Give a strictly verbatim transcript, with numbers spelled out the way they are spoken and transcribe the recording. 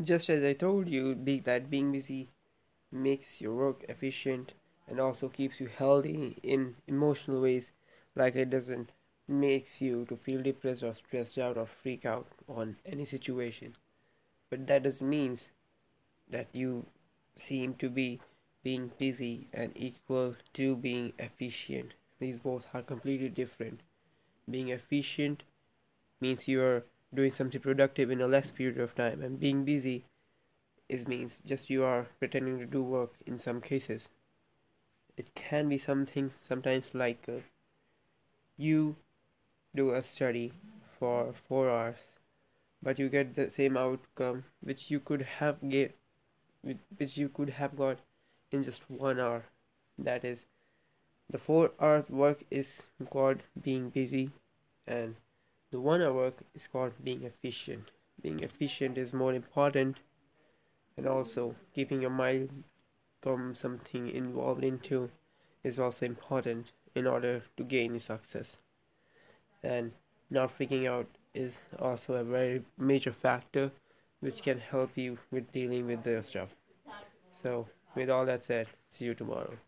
Just as I told you, be, that being busy makes your work efficient and also keeps you healthy in emotional ways, like it doesn't makes you to feel depressed or stressed out or freak out on any situation. But that doesn't mean that you seem to be being busy and equal to being efficient. These both are completely different. Being efficient means you are doing something productive in a less period of time, and being busy is means just you are pretending to do work in some cases. It can be something sometimes like uh, you do a study for four hours, but you get the same outcome which you could have get, which you could have got in just one hour. That is, the four hours work is called being busy, and the one hour work is called being efficient. Being efficient is more important, and also keeping your mind come something involved into is also important in order to gain success. And not freaking out is also a very major factor which can help you with dealing with the stuff. So with all that said, see you tomorrow.